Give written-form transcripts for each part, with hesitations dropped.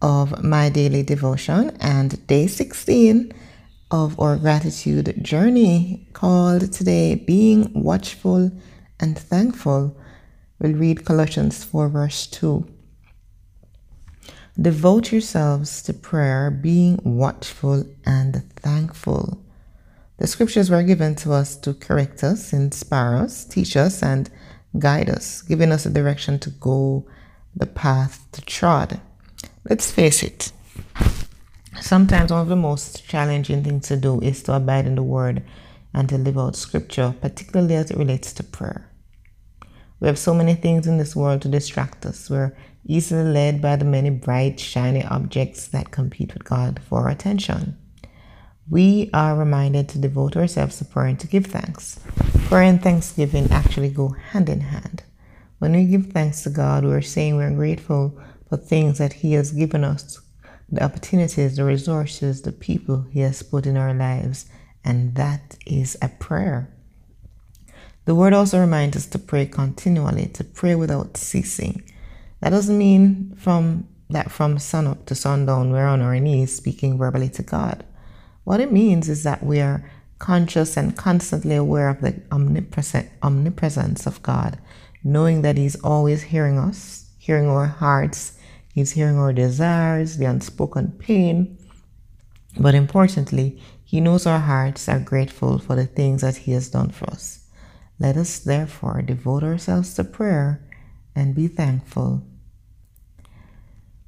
of My Daily Devotion and day 16 of our gratitude journey, called today Being Watchful and Thankful. We'll read Colossians 4 verse 2. Devote yourselves to prayer, being watchful and thankful. The scriptures were given to us to correct us, inspire us, teach us, and guide us, giving us a direction to go, the path to trod. Let's face it, sometimes one of the most challenging things to do is to abide in the Word and to live out Scripture, particularly as it relates to prayer. We have so many things in this world to distract us. We're easily led by the many bright, shiny objects that compete with God for our attention. We are reminded to devote ourselves to prayer and to give thanks. Prayer and thanksgiving actually go hand in hand. When we give thanks to God, we're saying we're grateful for things that He has given us, the opportunities, the resources, the people He has put in our lives, and that is a prayer. The Word also reminds us to pray continually, to pray without ceasing. That doesn't mean from sunup to sundown we're on our knees speaking verbally to God. What it means is that we are conscious and constantly aware of the omnipresence of God, knowing that He's always hearing us, hearing our hearts, He's hearing our desires, the unspoken pain. But importantly, He knows our hearts are grateful for the things that He has done for us. Let us therefore devote ourselves to prayer and be thankful.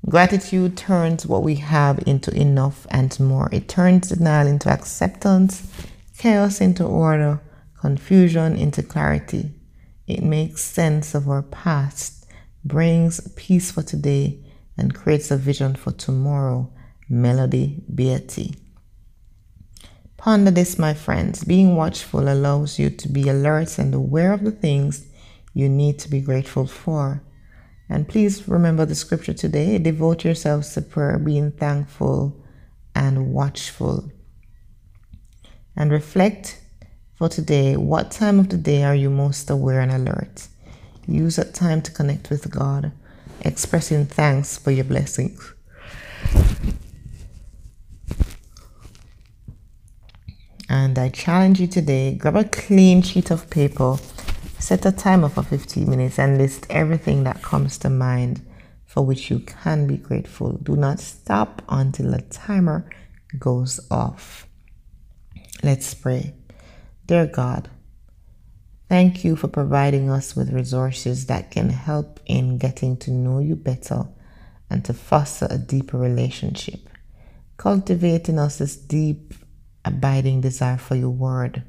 Gratitude turns what we have into enough and more. It turns denial into acceptance, chaos into order, confusion into clarity. It makes sense of our past, brings peace for today, and creates a vision for tomorrow. Melody Beattie. Ponder this, my friends. Being watchful allows you to be alert and aware of the things you need to be grateful for. And please remember the scripture today. Devote yourselves to prayer, being thankful and watchful. And reflect for today. What time of the day are you most aware and alert? Use that time to connect with God, expressing thanks for your blessings. And I challenge you today, grab a clean sheet of paper, set a timer for 15 minutes, and list everything that comes to mind for which you can be grateful. Do not stop until the timer goes off. Let's pray. Dear God, thank you for providing us with resources that can help in getting to know you better and to foster a deeper relationship. Cultivate in us this deep, abiding desire for your word.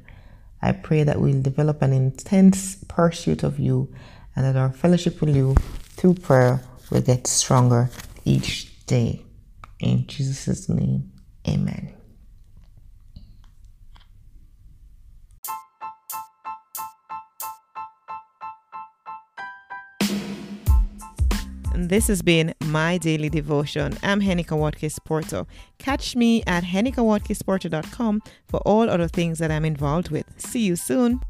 I pray that we'll develop an intense pursuit of you and that our fellowship with you through prayer will get stronger each day. In Jesus' name, amen. This has been My Daily Devotion. I'm Henika Watkis-Porter. Catch me at henikawatkisporter.com for all other things that I'm involved with. See you soon.